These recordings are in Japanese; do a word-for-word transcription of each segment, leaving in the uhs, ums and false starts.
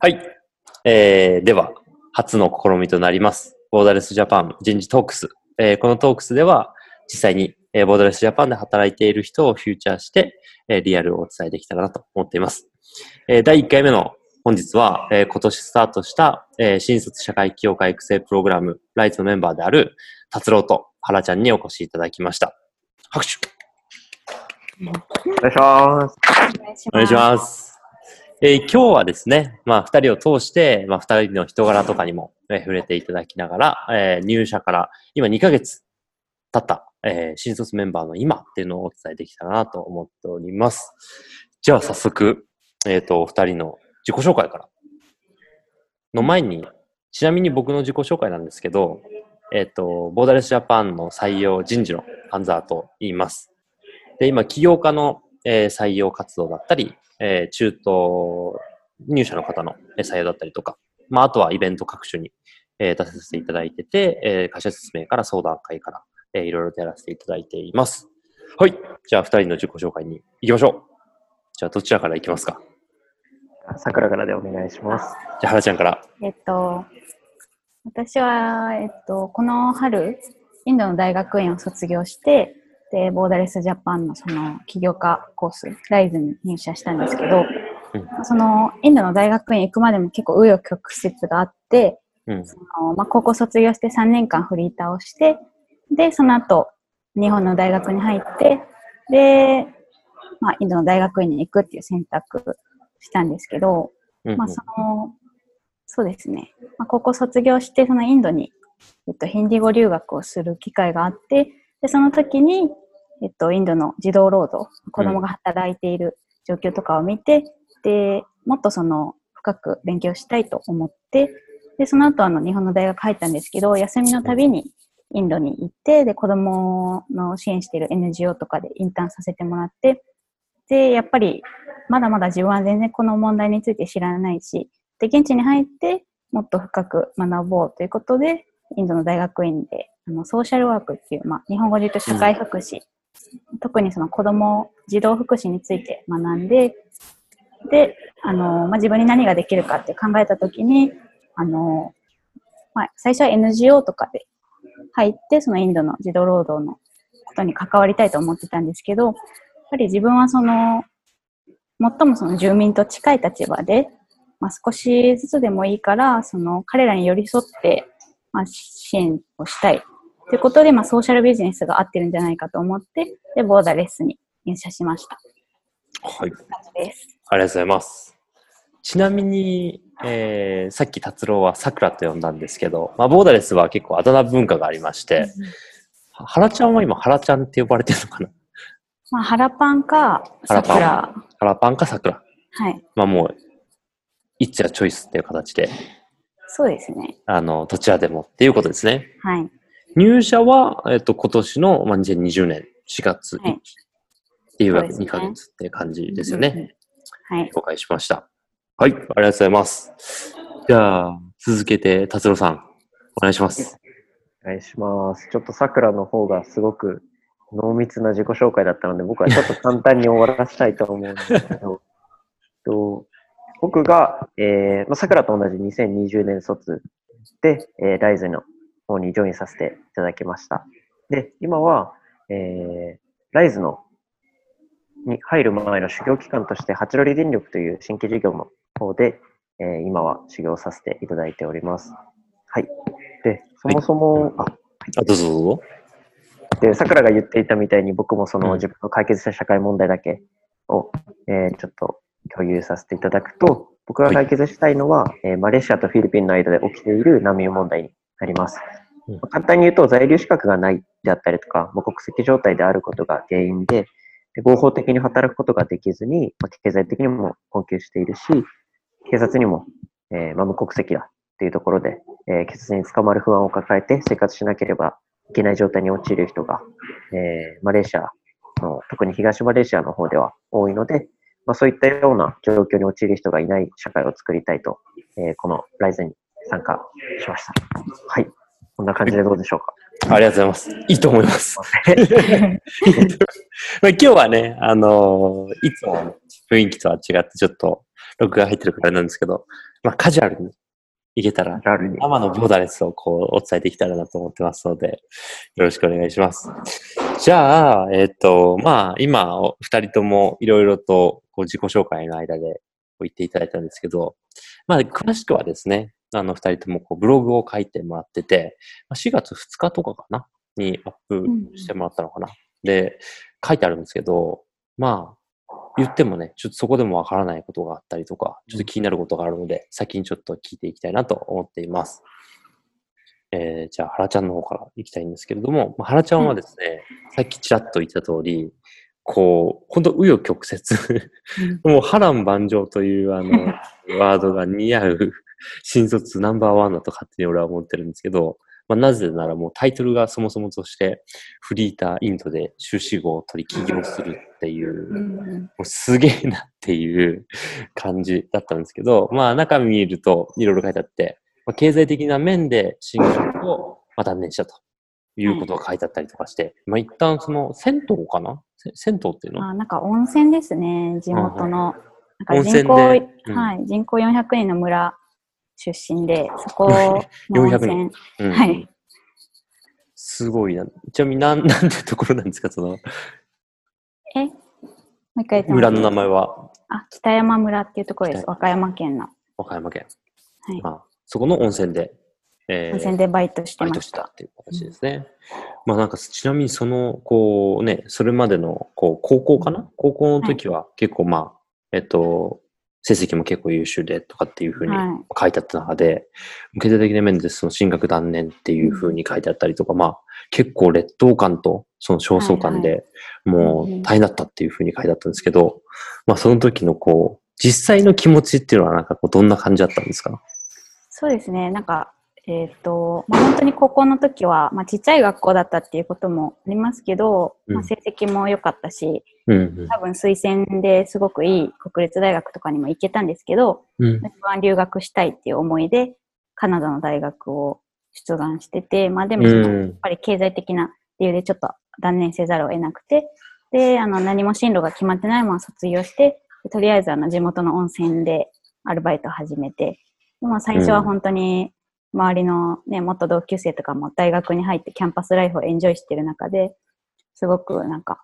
はい、えー、では初の試みとなりますボーダレスジャパン人事トークス、えー、このトークスでは実際に、えー、ボーダレスジャパンで働いている人をフューチャーして、えー、リアルをお伝えできたらなと思っています、えー、だいいっかいめの本日は、えー、今年スタートした、えー、新卒社会起業家育成プログラムライズのメンバーである達郎と原ちゃんにお越しいただきました。拍手。お願いします。お願いします。えー、今日はですね、まあ、二人を通して、まあ、二人の人柄とかにも、えー、触れていただきながら、えー、入社から今にかげつ経った、えー、新卒メンバーの今っていうのをお伝えできたらなと思っております。じゃあ早速、えっと、お二人の自己紹介から。の前に、ちなみに僕の自己紹介なんですけど、えっと、ボーダレスジャパンの採用人事のアンザーと言います。で、今、起業家の、えー、採用活動だったり、えー、中東入社の方の採用だったりとか、まあ、あとはイベント各種に、えー、出させていただいてて、えー、会社説明から相談会から、えー、いろいろとやらせていただいています。はい。じゃあ、二人の自己紹介に行きましょう。じゃあ、どちらから行きますか？桜からでお願いします。じゃあ、原ちゃんから。えっと、私は、えっと、この春、インドの大学院を卒業して、でボーダレスジャパンのその起業家コースライズに入社したんですけど、うん、そのインドの大学院行くまでも結構紆余曲折があって、うん、そのまあ、高校卒業してさんねんかんフリーターをして、でその後日本の大学に入って、で、まあ、インドの大学院に行くっていう選択したんですけど、うん、まあ、そのそうですね、まあ、高校卒業してそのインドに、えっと、ヒンディー語留学をする機会があって、でその時に、えっと、インドの児童労働、子供が働いている状況とかを見て、うん、でもっとその深く勉強したいと思って、でその後あの日本の大学入ったんですけど、休みのたびにインドに行って、で子供の支援している エヌジーオー とかでインターンさせてもらって、でやっぱりまだまだ自分は全然この問題について知らないし、で現地に入ってもっと深く学ぼうということで、インドの大学院であのソーシャルワークっていう、まあ、日本語で言うと社会福祉、うん、特にその子ども、児童福祉について学んで、で、あのまあ、自分に何ができるかって考えたときに、あのまあ、最初は エヌジーオー とかで入って、そのインドの児童労働のことに関わりたいと思ってたんですけど、やっぱり自分はその最もその住民と近い立場で、まあ、少しずつでもいいから、その彼らに寄り添って、まあ、支援をしたい。ということで、まあ、ソーシャルビジネスが合ってるんじゃないかと思って、で、ボーダレスに入社しました。はい。です。ありがとうございます。ちなみに、えー、さっき達郎は桜と呼んだんですけど、まあ、ボーダレスは結構あだ名文化がありまして、うん、原ちゃんは今、原ちゃんって呼ばれてるのかな？まあ、原パンか桜。原パンか桜。はい。まあ、もう、いっちゃチョイスっていう形で。そうですね。あの、どちらでもっていうことですね。はい。入社は、えっと、今年の、まあ、にせんにじゅうねんしがつっていうわけ、はい、にかげつって感じですよね。はい。紹介しました。はい、ありがとうございます。じゃあ、続けて、達郎さん、お願いします。お願いします。ちょっと桜の方がすごく濃密な自己紹介だったので、僕はちょっと簡単に終わらせたいと思うんですけど、と僕が、えー、まあ、桜と同じにせんにじゅうねん卒で、えー、ライズの方にジョインさせていただきました。で、今は、えー、ライズのに入る前の修行期間として八鳥電力という新規事業の方で、えー、今は修行させていただいております。はい。で、そもそも、はい、あ、はい、あ、どうぞどうぞ。で、桜が言っていたみたいに僕もその自分の解決した社会問題だけを、えー、ちょっと共有させていただくと、僕が解決したいのは、はい、えー、マレーシアとフィリピンの間で起きている難民問題になります。簡単に言うと、在留資格がないであったりとか、無国籍状態であることが原因で、合法的に働くことができずに、経済的にも困窮しているし、警察にも、えー、まあ、無国籍だっていうところで、えー、警察に捕まる不安を抱えて生活しなければいけない状態に陥る人が、えー、マレーシアの、特に東マレーシアの方では多いので、まあ、そういったような状況に陥る人がいない社会を作りたいと、えー、このライズに参加しました。はい。こんな感じでどうでしょうか。ありがとうございます。いいと思います。今日はね、あのー、いつも雰囲気とは違って、ちょっとロックが入ってるからなんですけど、まあカジュアルにいけたら、生のボーダーレスをこうお伝えできたらなと思ってますので、よろしくお願いします。じゃあ、えっと、まあ今、二人ともいろいろとこう自己紹介の間で言っていただいたんですけど、まあ詳しくはですね、あの二人ともこうブログを書いてもらってて、しがつふつかとかかなにアップしてもらったのかな。うん、で、書いてあるんですけど、まあ、言ってもね、ちょっとそこでもわからないことがあったりとか、ちょっと気になることがあるので、先にちょっと聞いていきたいなと思っています。えー、じゃあ、原ちゃんの方からいきたいんですけれども、まあ、原ちゃんはですね、うん、さっきちらっと言った通り、こう、ほんと紆余曲折、もう波乱万丈というあの、ワードが似合う、新卒ナンバーワンだと勝手に俺は思ってるんですけど、まあ、なぜならもうタイトルがそもそもとしてフリーターインドで修士号を取り起業するっていう、うん、もうすげえなっていう感じだったんですけど、まあ中身見るといろいろ書いてあって、まあ、経済的な面で進学を断念したということが書いてあったりとかして、うん、まあ一旦その銭湯かな銭湯っていうのあなんか温泉ですね、地元の。なんか人口、うん、はい、人口よんひゃくにんの村。出身で、そこの温泉。よんひゃくにん、うん、はい。すごいな。ちなみに何、なんてところなんですか、その。えもう一回言って。村の名前はあ、北山村っていうところです。和歌山県の。和歌山県。はい。まあ、そこの温泉で、えー、温泉でバイトしてました。バイトしたっていう形ですね。うん、まあなんか、ちなみにその、こうね、それまでの、こう、高校かな高校の時は結構まあ、はい、えっと、成績も結構優秀でとかっていうふうに書いてあった中で、はい、経済的な面でその進学断念っていうふうに書いてあったりとか、まあ結構劣等感とその焦燥感でもう大変だったっていうふうに書いてあったんですけど、はいはい、まあその時のこう、実際の気持ちっていうのはなんかこうどんな感じだったんですか？そうですね、なんか、えっと、まあ本当に高校の時は、まあちっちゃい学校だったっていうこともありますけど、うん、まあ成績も良かったし、うんうん、多分推薦ですごくいい国立大学とかにも行けたんですけど、うん、一番留学したいっていう思いでカナダの大学を出願してて、まあでもそのやっぱり経済的な理由でちょっと断念せざるを得なくて、で、あの何も進路が決まってないまま卒業して、とりあえずあの地元の温泉でアルバイトを始めて、でも最初は本当に周りのね、元同級生とかも大学に入ってキャンパスライフをエンジョイしてる中で、すごくなんか、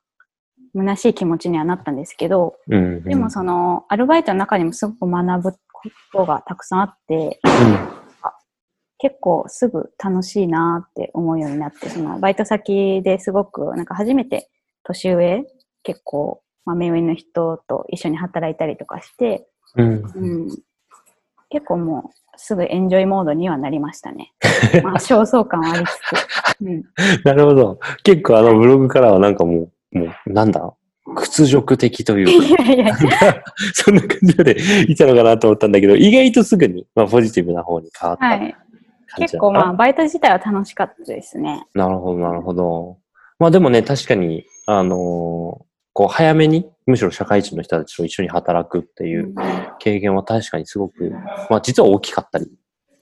虚しい気持ちにはなったんですけど、うんうん、でもそのアルバイトの中にもすごく学ぶことがたくさんあって、うん、結構すぐ楽しいなって思うようになって、そのバイト先ですごくなんか初めて年上、結構、まあ、目上の人と一緒に働いたりとかして、うんうん、結構もうすぐエンジョイモードにはなりましたね。まあ、焦燥感はありつつ。うん、なるほど。結構あのブログからはなんかもう、もう、なんだ屈辱的というか。いやいやそんな感じでいたのかなと思ったんだけど、意外とすぐに、まあ、ポジティブな方に変わった感じだった。はい。結構まあ、バイト自体は楽しかったですね。なるほど、なるほど。まあでもね、確かに、あのー、こう、早めに、むしろ社会人の人たちと一緒に働くっていう経験は確かにすごく、まあ実は大きかったり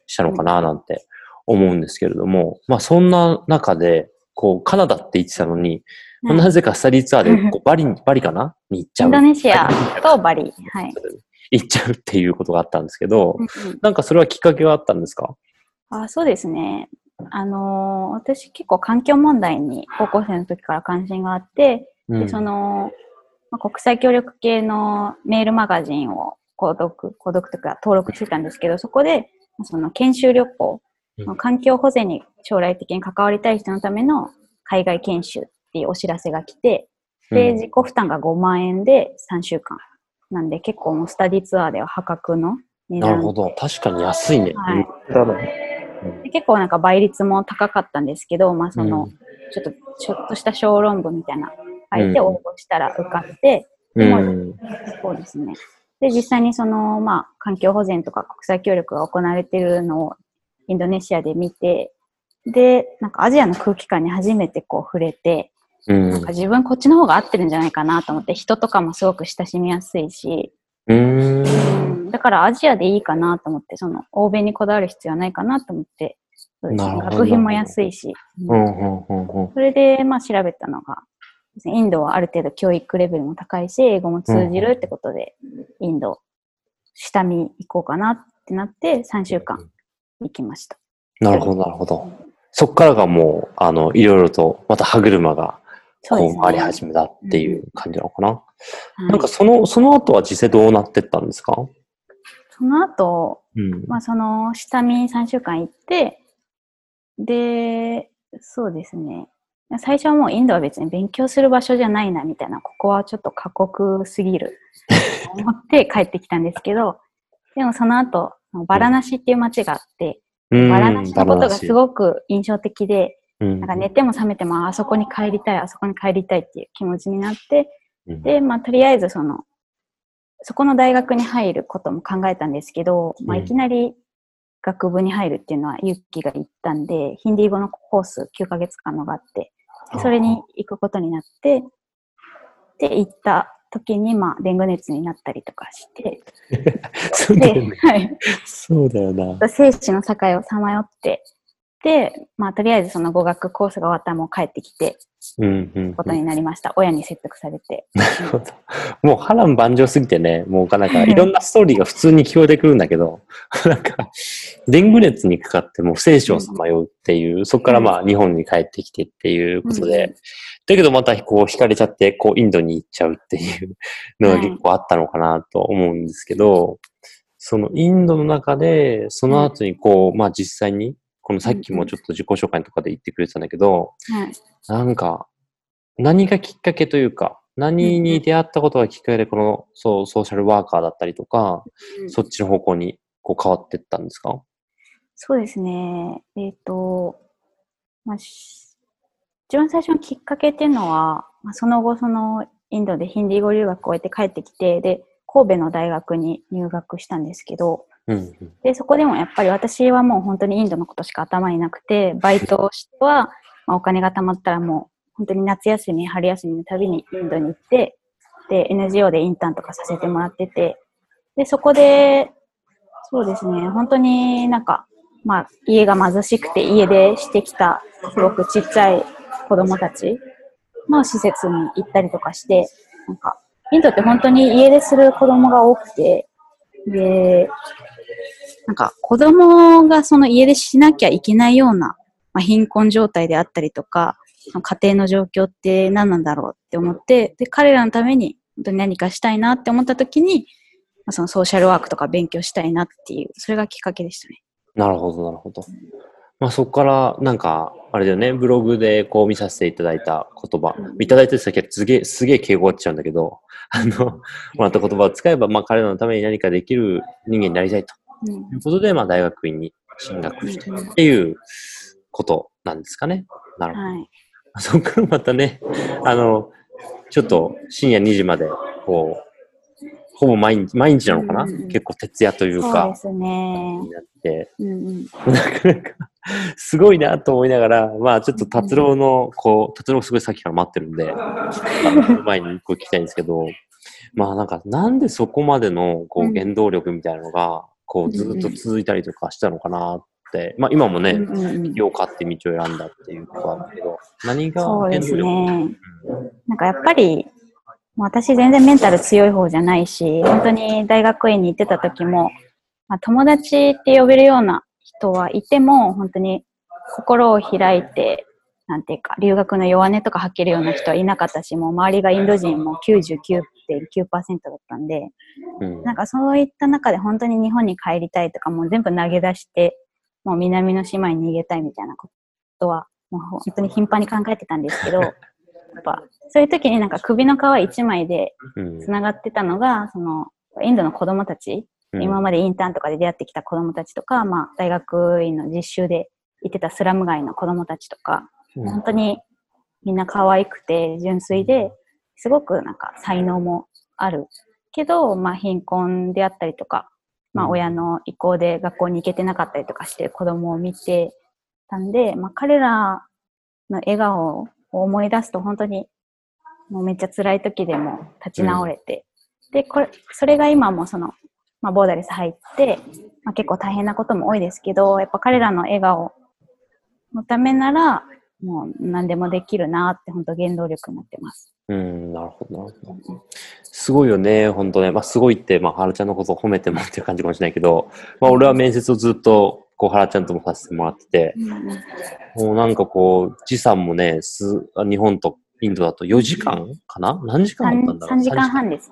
したのかななんて思うんですけれども、まあそんな中で、こう、カナダって言ってたのに、うん、なぜかスタディツアーでこうバリ、バリかなに行っちゃう。インドネシアとバリ。はい。行っちゃうっていうことがあったんですけど、うんうん、なんかそれはきっかけはあったんですか？あ、そうですね。あのー、私結構環境問題に高校生の時から関心があって、うん、でその、まあ、国際協力系のメールマガジンを購読、購読とか登録してたんですけど、そこでその研修旅行、うん、環境保全に将来的に関わりたい人のための海外研修っていうお知らせが来て、で、自己負担がごまんえんでさんしゅうかん。なんで結構もうスタディツアーでは破格の値段。なるほど。確かに安いね。はいうん、で結構なんか倍率も高かったんですけど、まあその、うん、ちょっと、ちょっとした小論文みたいな相手を応募したら受かって、うん、そうですね。で、実際にその、まあ環境保全とか国際協力が行われているのをインドネシアで見て、で、なんかアジアの空気感に初めてこう触れて、うん、なんか自分こっちの方が合ってるんじゃないかなと思って、人とかもすごく親しみやすいし、うーんだからアジアでいいかなと思って、その欧米にこだわる必要はないかなと思って、そうですね、学費も安いし、それでまあ調べたのが、インドはある程度教育レベルも高いし、英語も通じるってことで、インド下見行こうかなってなってさんしゅうかん行きました。なるほど、なるほど。そっからがもう、あの、いろいろとまた歯車がこう回り始めたっていう感じなのかな。うんはい、なんかその、その後は実際どうなってったんですか？その後、うん、まあその下見さんしゅうかん行って、で、そうですね。最初はもうインドは別に勉強する場所じゃないなみたいな、ここはちょっと過酷すぎると思って帰ってきたんですけど、でもその後、バラナシっていう街があって、うん、バラナシのことがすごく印象的で、うん、なんか寝ても覚めてもあそこに帰りたい、あそこに帰りたいっていう気持ちになって、うん、で、まあとりあえずその、そこの大学に入ることも考えたんですけど、まあいきなり、うん学部に入るっていうのは勇気が行ったんで、ヒンディー語のコースきゅうかげつかんのがあって、それに行くことになって、で、行った時に、まあ、デング熱になったりとかして、そうだよね。はい。そうだよな。生死の境をさまよって、で、まあ、とりあえずその語学コースが終わったらもう帰ってきて、うんうんうん、ことになりました。親に説得されて。なるほど。もう波乱万丈すぎてね、もうなんかいろんなストーリーが普通に聞こえてくるんだけど、なんか、デング熱にかかってもう生死をさまようっていう、そこからまあ日本に帰ってきてっていうことで、うん、だけどまたこう惹かれちゃって、こうインドに行っちゃうっていうのが結構あったのかなと思うんですけど、はい、そのインドの中で、その後にこう、まあ実際に、このさっきもちょっと自己紹介とかで言ってくれてたんだけど、はい、なんか何がきっかけというか何に出会ったことがきっかけでこのそうソーシャルワーカーだったりとか、うん、そっちの方向にこう変わっていったんですか？そうですね。えっと、まあ、一番最初のきっかけっていうのは、まあ、その後そのインドでヒンディー語留学を終えて帰ってきてで神戸の大学に入学したんですけど。うんうん、でそこでもやっぱり私はもう本当にインドのことしか頭になくてバイトをしてはまあお金が貯まったらもう本当に夏休み春休みのたびにインドに行ってで エヌジーオー でインターンとかさせてもらっててでそこでそうですね本当になんかまあ家が貧しくて家出してきたすごくちっちゃい子供たちの施設に行ったりとかしてなんかインドって本当に家出する子供が多くてでなんか子供がその家出しなきゃいけないような、まあ、貧困状態であったりとか家庭の状況って何なんだろうって思ってで彼らのために本当に何かしたいなって思った時に、まあ、そのソーシャルワークとか勉強したいなっていうそれがきっかけでしたね。なるほどなるほど、まあ、そこからなんかあれだよねブログでこう見させていただいた言葉、うん、いただいてたけどすげえすげえ敬語っちゃうんだけどあのもらった言葉を使えば、まあ、彼らのために何かできる人間になりたいとということで、まあ、大学院に進学してっていうことなんですかね。なるほど。はい、そこからまたね、あの、ちょっと深夜にじまで、こう、ほぼ毎日、毎日なのかな、うんうん、結構徹夜というか、そうですね。になって、うんうん、なかなかすごいなと思いながら、まあちょっと達郎の、こう、達郎すごいさっきから待ってるんで、前にこう聞きたいんですけど、まあなんか、なんでそこまでのこう原動力みたいなのが、うんこうずっと続いたりとかしたのかなって、まあ今もね、ようか、んうん、って道を選んだっていうことなんだけど、何がそうですね、うん。なんかやっぱり、私全然メンタル強い方じゃないし、本当に大学院に行ってた時も、まあ、友達って呼べるような人はいても、本当に心を開いて、なんていうか、留学の弱音とか吐けるような人はいなかったし、もう周りがインド人も きゅうじゅうきゅうてんきゅうパーセント だったんで、うん、なんかそういった中で本当に日本に帰りたいとか、もう全部投げ出して、もう南の島に逃げたいみたいなことは、もう本当に頻繁に考えてたんですけど、やっぱそういう時になんか首の皮一枚で繋がってたのが、うん、その、インドの子供たち、うん、今までインターンとかで出会ってきた子供たちとか、まあ大学院の実習で行ってたスラム街の子供たちとか、本当にみんな可愛くて純粋ですごくなんか才能もあるけど、まあ、貧困であったりとか、まあ、親の意向で学校に行けてなかったりとかして子供を見てたんで、まあ、彼らの笑顔を思い出すと本当にもうめっちゃ辛い時でも立ち直れて、うん、でこれそれが今もその、まあ、ボーダレス入って、まあ、結構大変なことも多いですけどやっぱ彼らの笑顔のためならもう何でもできるなって本当原動力になってます。うん、なるほど、なるほど。すごいよね、本当ね。まあ、すごいって、まあ、はらちゃんのことを褒めてもっていう感じかもしれないけど、まあ、俺は面接をずっと、こう、はらちゃんともさせてもらってて、もうなんかこう、時差もね、す日本とインドだとよじかんかな、何時間あったんだろう。さんじかんはんです。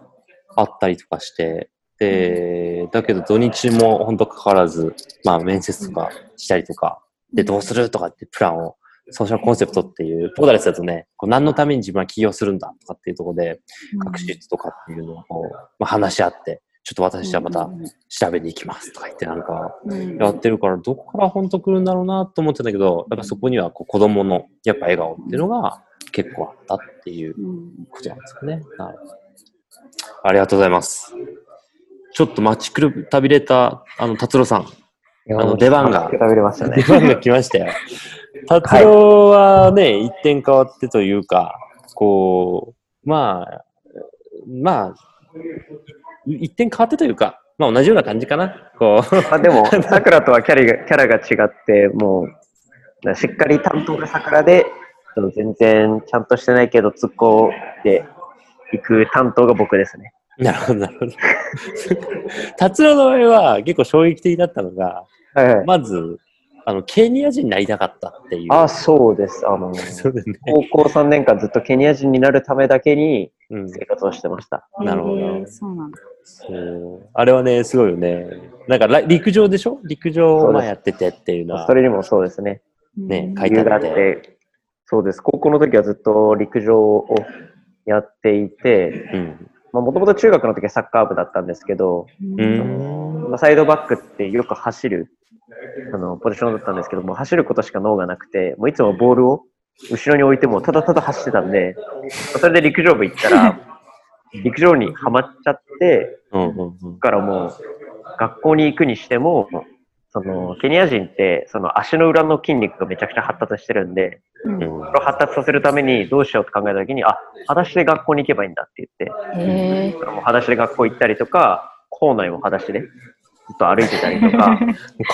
あったりとかして、で、だけど土日も本当かかわらず、まあ、面接とかしたりとか、で、どうするとかってプランを、ソーシャルコンセプトっていう、ポーダレスだとね、こう何のために自分は起業するんだとかっていうところで、学習とかっていうのをこう、まあ、話し合って、ちょっと私はまた調べに行きますとか言ってなんかやってるから、どこから本当来るんだろうなと思ってたけど、やっぱそこにはこう子供のやっぱ笑顔っていうのが結構あったっていうことなんですかね。なるほど。ありがとうございます。ちょっと待ちくたびれた、あの、達郎さん。あの、出番が、出番が来ましたよ。達郎はね、はい、一点変わってというか、こう、まあ、まあ、一点変わってというか、まあ同じような感じかな。こう。まあでも、さくらとはキャリがキャラが違って、もう、しっかり担当がさくらで、全然ちゃんとしてないけど、突っ込んでいく担当が僕ですね。なるほど、なるほど。達郎の場合は結構衝撃的だったのが、はいはい、まず、あの、ケニア人になりたかったっていう。あ、そうです。あの、ね、高校さんねんかんずっとケニア人になるためだけに生活をしてました。うん、なるほど、えー。そうなんだ。あれはね、すごいよね。なんか陸上でしょ？陸上をやっててっていうのは。それにもそうですね。ね、書いてあって。そうです。高校の時はずっと陸上をやっていて、うん、もともと中学の時はサッカー部だったんですけど、うん、まあ、サイドバックってよく走るあのポジションだったんですけども、走ることしか脳がなくて、もういつもボールを後ろに置いてもただただ走ってたんで、それで陸上部行ったら陸上にはまっちゃってそっからもう学校に行くにしても、そのケニア人ってその足の裏の筋肉がめちゃくちゃ発達してるんで、うん、発達させるためにどうしようと考えたときに、あ、裸足で学校に行けばいいんだって言って、もう裸足で学校行ったりとか、校内も裸足でずっと歩いてたりとか。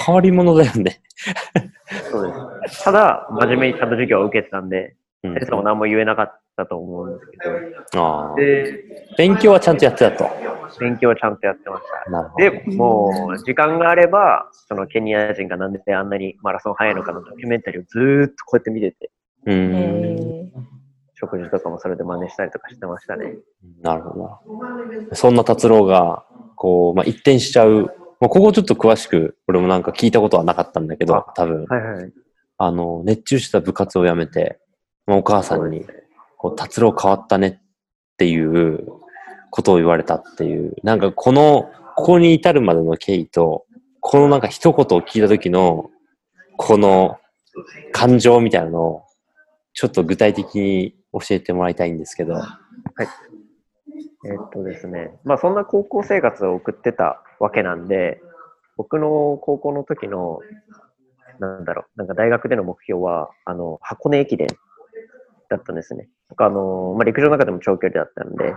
変わり者だよね。そうです。ただ真面目にちゃんと授業を受けてたんで、うん、先生も何も言えなかったと思うんですけど、あ、で勉強はちゃんとやってたと。勉強はちゃんとやってました。でもう時間があれば、そのケニア人がなんであんなにマラソン速いのかのドキュメンタリーをずーっとこうやって見てて、うん、食事とかもそれで真似したりとかしてましたね。なるほど。そんな達郎がこう、まあ、一転しちゃう、まあ、ここちょっと詳しく俺もなんか聞いたことはなかったんだけど、多分、はいはい、あの熱中した部活をやめて、まあ、お母さんにこう達郎変わったねっていうことを言われたっていう、なんかこの、ここに至るまでの経緯と、このなんか一言を聞いた時の、この感情みたいなのを、ちょっと具体的に教えてもらいたいんですけど。はい。えー、っとですね、まあそんな高校生活を送ってたわけなんで、僕の高校の時の、なんだろう、なんか大学での目標は、あの、箱根駅伝だったんですね。あのまあ、陸上の中でも長距離だったんで、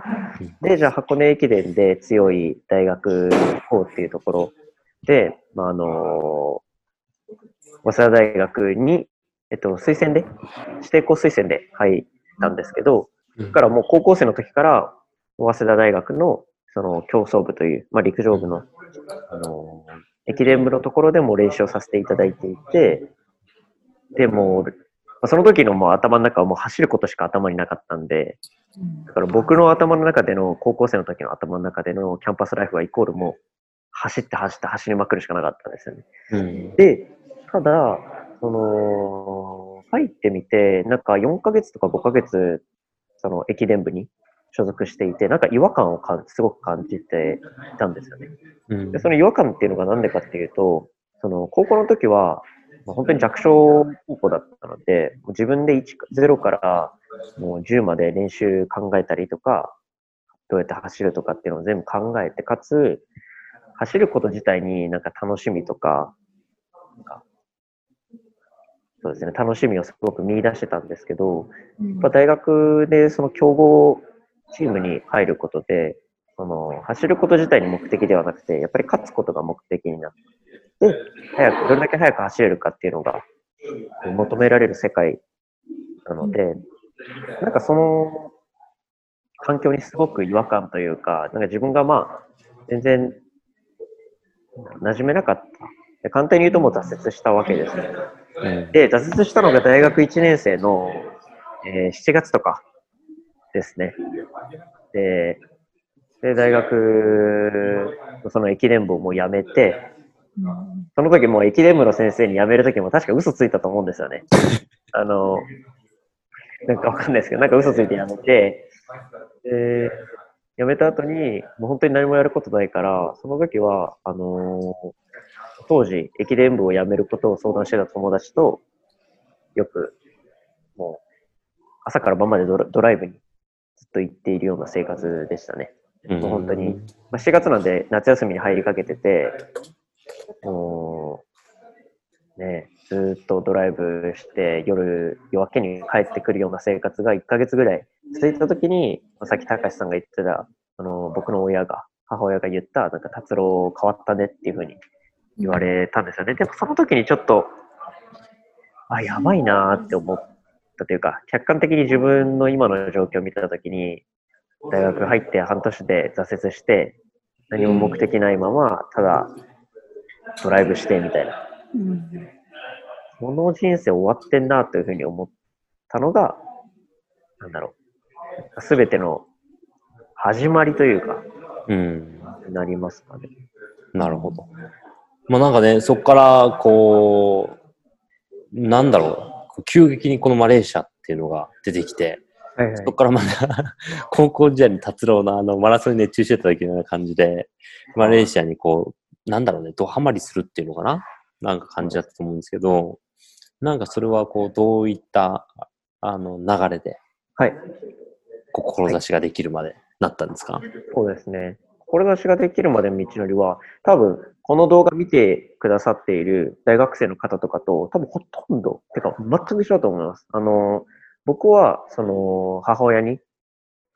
でじゃあ箱根駅伝で強い大学に行こうっていうところで、まあ、あの早稲田大学に、えっと、推薦で指定校推薦で入ったんですけど、そこからもう高校生の時から早稲田大学 の, その競走部という、まあ、陸上部 の, あの駅伝部のところでも練習をさせていただいていて、でもうその時のもう頭の中はもう走ることしか頭になかったんで、だから僕の頭の中での高校生の時の頭の中でのキャンパスライフはイコールもう走って走って走りまくるしかなかったんですよね。うん、で、ただその入ってみてなんかよんかげつとかごかげつその駅伝部に所属していて、なんか違和感をかすごく感じていたんですよね。うん、でその違和感っていうのが何でかっていうと、その高校の時は本当に弱小高校だったので、自分でゼロからもうじゅうまで練習考えたりとか、どうやって走るとかっていうのを全部考えて、かつ、走ること自体になんか楽しみとか、なんかそうですね、楽しみをすごく見出してたんですけど、うん、大学でその強豪チームに入ることで、その走ること自体に目的ではなくて、やっぱり勝つことが目的になって、で早くどれだけ早く走れるかっていうのが求められる世界なので、なんかその環境にすごく違和感というか、なんか自分がまあ、全然、馴染めなかった。簡単に言うともう挫折したわけですね。うん、で、挫折したのが大学いちねん生の、えー、しちがつとかですね。で、で大学のその駅伝部をもう辞めて、うん、その時もう駅伝部の先生に辞める時も確か嘘ついたと思うんですよね。あの、なんかわかんないですけど、なんか嘘ついて辞めて、で辞めた後に、もう本当に何もやることないから、その時は、あのー、当時、駅伝部を辞めることを相談してた友達と、よく、もう、朝から晩までド ラ, ドライブにずっと行っているような生活でしたね。もう本当に、まあ、しちがつなんで夏休みに入りかけてて、もう、ね、ずっとドライブして、夜、夜明けに帰ってくるような生活がいっかげつぐらい続いた時に、さっき高橋さんが言ってた、あの僕の親が、母親が言った、なんか達郎変わったねっていうふうに言われたんですよね。でもその時にちょっと、あ、やばいなーって思ったというか、客観的に自分の今の状況を見た時に、大学入って半年で挫折して、何も目的ないまま、ただドライブしてみたいな。うん、この人生終わってんなというふうに思ったのが、なんだろう。すべての始まりというか、うん、なりますかね。なるほど。まあなんかね、そこからこう、なんだろう、急激にこのマレーシアっていうのが出てきて、はいはい、そこからまた高校時代に達郎のあのマラソンに熱中してた時のような感じで、マレーシアにこう、なんだろうね、ドハマりするっていうのかな、なんか感じだったと思うんですけど、なんかそれはこう、どういったあの流れで、はい。志ができるまでなったんですか？はい、そうですね。志ができるまでの道のりは、多分この動画見てくださっている大学生の方とかと、多分ほとんど、てか全く一緒だと思います。あの、僕は、その、母親に、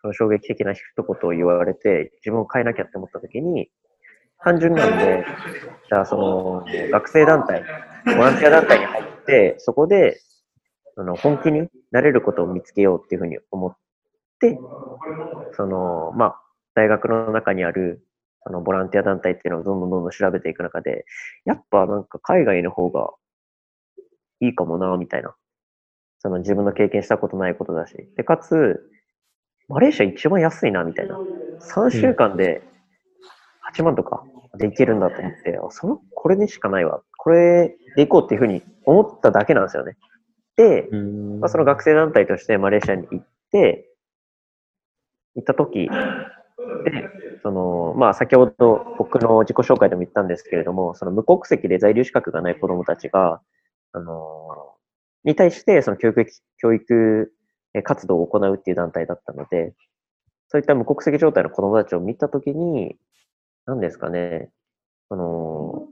その衝撃的な一言を言われて、自分を変えなきゃって思った時に、単純なんで、じゃあその、学生団体、ボランティア団体に入って、そこで、あの、本気になれることを見つけようっていうふうに思って、で、その、まあ、大学の中にある、そのボランティア団体っていうのをどんどんどんどん調べていく中で、やっぱなんか海外の方がいいかもな、みたいな。その自分の経験したことないことだし。で、かつ、マレーシア一番安いな、みたいな。さんしゅうかんではちまんとかで行けるんだと思って、うん、その、これでしかないわ。これで行こうっていうふうに思っただけなんですよね。で、まあ、その学生団体としてマレーシアに行って、行った時で、その、まあ、先ほど僕の自己紹介でも言ったんですけれども、その無国籍で在留資格がない子どもたちが、あの、に対して、その教育、教育活動を行うっていう団体だったので、そういった無国籍状態の子どもたちを見た時に、何ですかね、あの、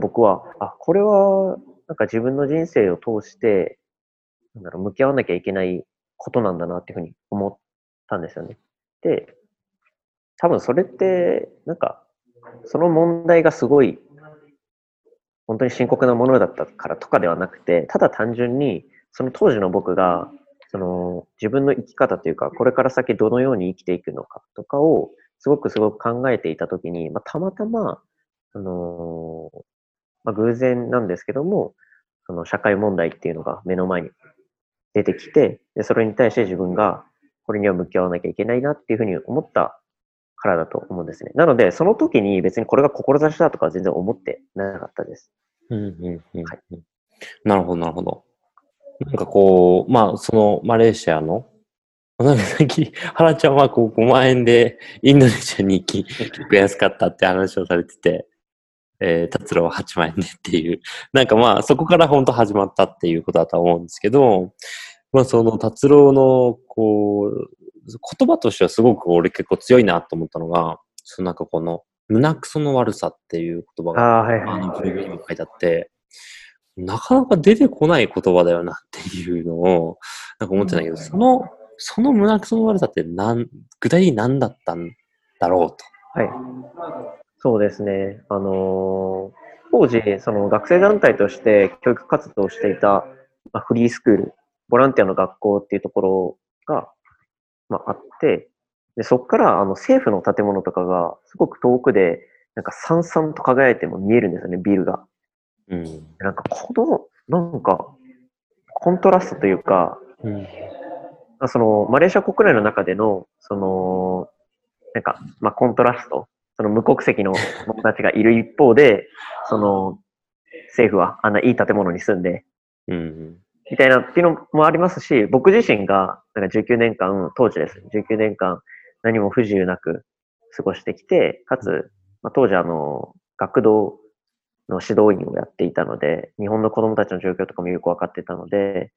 僕は、あ、これは、なんか自分の人生を通して、なんだろう、向き合わなきゃいけないことなんだなっていうふうに思って、たんですよね。で、多分それって、なんか、その問題がすごい、本当に深刻なものだったからとかではなくて、ただ単純に、その当時の僕が、その自分の生き方というか、これから先どのように生きていくのかとかを、すごくすごく考えていたときに、まあ、たまたま、あのー、まあ、偶然なんですけども、その社会問題っていうのが目の前に出てきて、でそれに対して自分が、これには向き合わなきゃいけないなっていうふうに思ったからだと思うんですね。なので、その時に別にこれが志だとかは全然思ってなかったです。うんうんうん。はい、なるほど、なるほど。なんかこう、まあ、そのマレーシアの、なんかさっき、原ちゃんはこうごまんえんでインドネシアに行き、結構安かったって話をされてて、えー、達郎ははちまんえんでっていう、なんかまあ、そこから本当始まったっていうことだとは思うんですけど、まあその達郎のこう言葉としてはすごく俺結構強いなと思ったのが、そのなんかこの胸くその悪さっていう言葉があのブログにも書いてあって、なかなか出てこない言葉だよなっていうのをなんか思ってたんだけど、そのその胸くその悪さってなん具体的に何だったんだろうと。はい。そうですね。あのー、当時その学生団体として教育活動をしていたフリースクール。ボランティアの学校っていうところが、まあ、あって、でそこからあの政府の建物とかがすごく遠くでなんかさんさんと輝いても見えるんですよね、ビルが。うん、なんかこのなんかコントラストというか、うん、そのマレーシア国内の中でのそのなんかまあコントラスト、その無国籍の者たちがいる一方で、その政府はあんないい建物に住んで、うん、みたいなっていうのもありますし、僕自身がなんかじゅうきゅうねんかん当時です。じゅうきゅうねんかん何も不自由なく過ごしてきて、かつ、まあ、当時あの学童の指導員をやっていたので、日本の子供たちの状況とかもよくわかっていたので、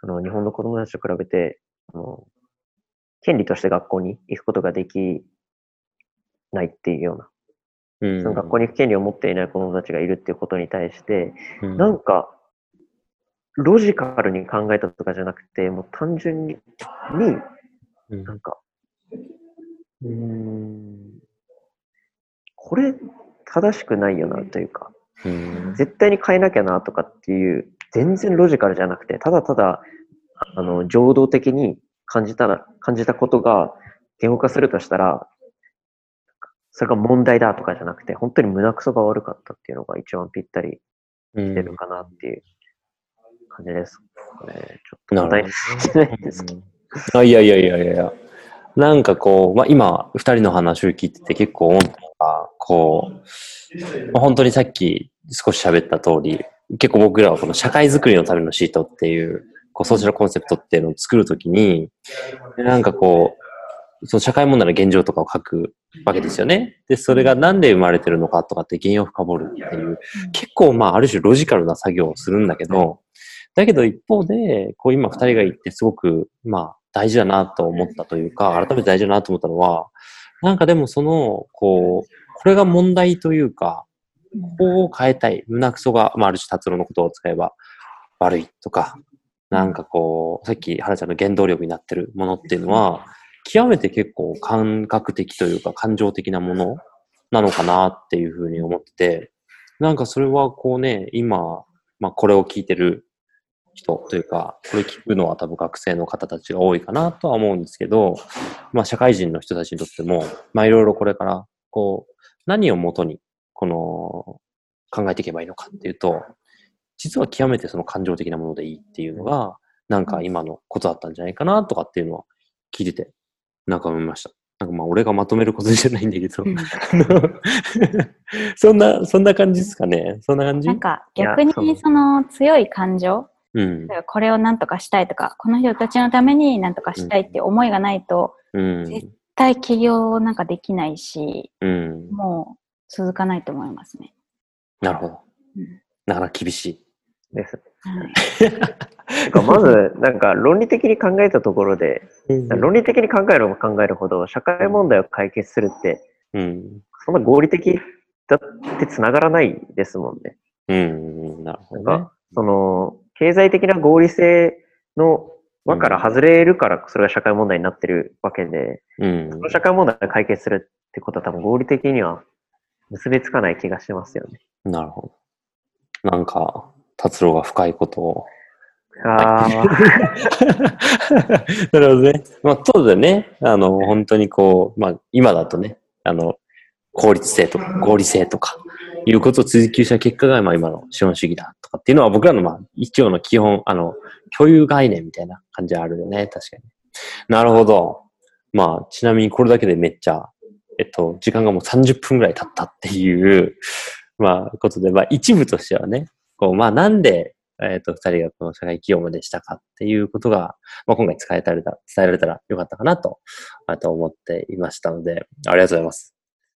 その日本の子供たちと比べて、あの権利として学校に行くことができないっていうような、うん、その学校に行く権利を持っていない子供たちがいるっていうことに対して、うん、なんかロジカルに考えたとかじゃなくて、もう単純に、うん、なんか、うーん、これ正しくないよなというか、うん、絶対に変えなきゃなとかっていう、全然ロジカルじゃなくて、ただただ、あの、情動的に感じたら、感じたことが言語化するとしたら、それが問題だとかじゃなくて、本当に胸くそが悪かったっていうのが一番ぴったりしてるかなっていう感じですね。うん、ちょっと問題ないですけど。あ、いやいやいやいや。なんかこう、まあ、今、二人の話を聞いてて結構思ったのが、こう、まあ、本当にさっき少し喋った通り、結構僕らはこの社会づくりのためのシートっていう、こうソーシャルコンセプトっていうのを作るときに、なんかこう、その社会問題の現状とかを書くわけですよね。で、それがなんで生まれてるのかとかって原因を深掘るっていう、結構まあある種ロジカルな作業をするんだけど、だけど一方で、こう今二人が言ってすごくまあ大事だなと思ったというか、改めて大事だなと思ったのは、なんかでもその、こう、これが問題というか、ここを変えたい。胸くそが、まあある種達郎のことを使えば悪いとか、なんかこう、さっき原ちゃんの原動力になってるものっていうのは、極めて結構感覚的というか感情的なものなのかなっていうふうに思ってて、なんかそれはこうね、今、まあこれを聞いてる人というか、これ聞くのは多分学生の方たちが多いかなとは思うんですけど、まあ社会人の人たちにとっても、まあいろいろこれから、こう、何をもとに、この、考えていけばいいのかっていうと、実は極めてその感情的なものでいいっていうのが、なんか今のことだったんじゃないかなとかっていうのは聞いてて、なんか思いました。なんかまあ俺がまとめることじゃないんだけど、そんな、そんな感じですかね。そんな感じ？なんか逆にその強い感情、うん、これをなんとかしたいとか、この人たちのためになんとかしたいって思いがないと、うん、絶対起業なんかできないし、うん、もう続かないと思いますね。なるほど。うん、なかなか厳しい。です。うん、まず、なんか論理的に考えたところで、論理的に考えれば考えるほど、社会問題を解決するって、うん、そんな合理的だってつながらないですもんね。うん、なるほど、ね。なんか、その、経済的な合理性の輪から外れるから、それが社会問題になってるわけで、うん、その社会問題を解決するってことは多分合理的には結びつかない気がしますよね。なるほど。なんか、達郎が深いことを。ああ。なるほどね。まあ、そうだね。あの、本当にこう、まあ、今だとね、あの、効率性とか合理性とか、いうことを追求した結果が、まあ、今の資本主義だとかっていうのは、僕らの、まあ、一応の基本、あの、共有概念みたいな感じはあるよね。確かに。なるほど。まあ、ちなみにこれだけでめっちゃ、えっと、時間がもうさんじゅっぷんぐらい経ったっていう、まあ、ことで、まあ、一部としてはね、こう、まあ、なんで、えっと、二人がこの社会起業までしたかっていうことが、まあ、今回伝えられた、伝えられたらよかったかなと、あと思っていましたので、ありがとうございます。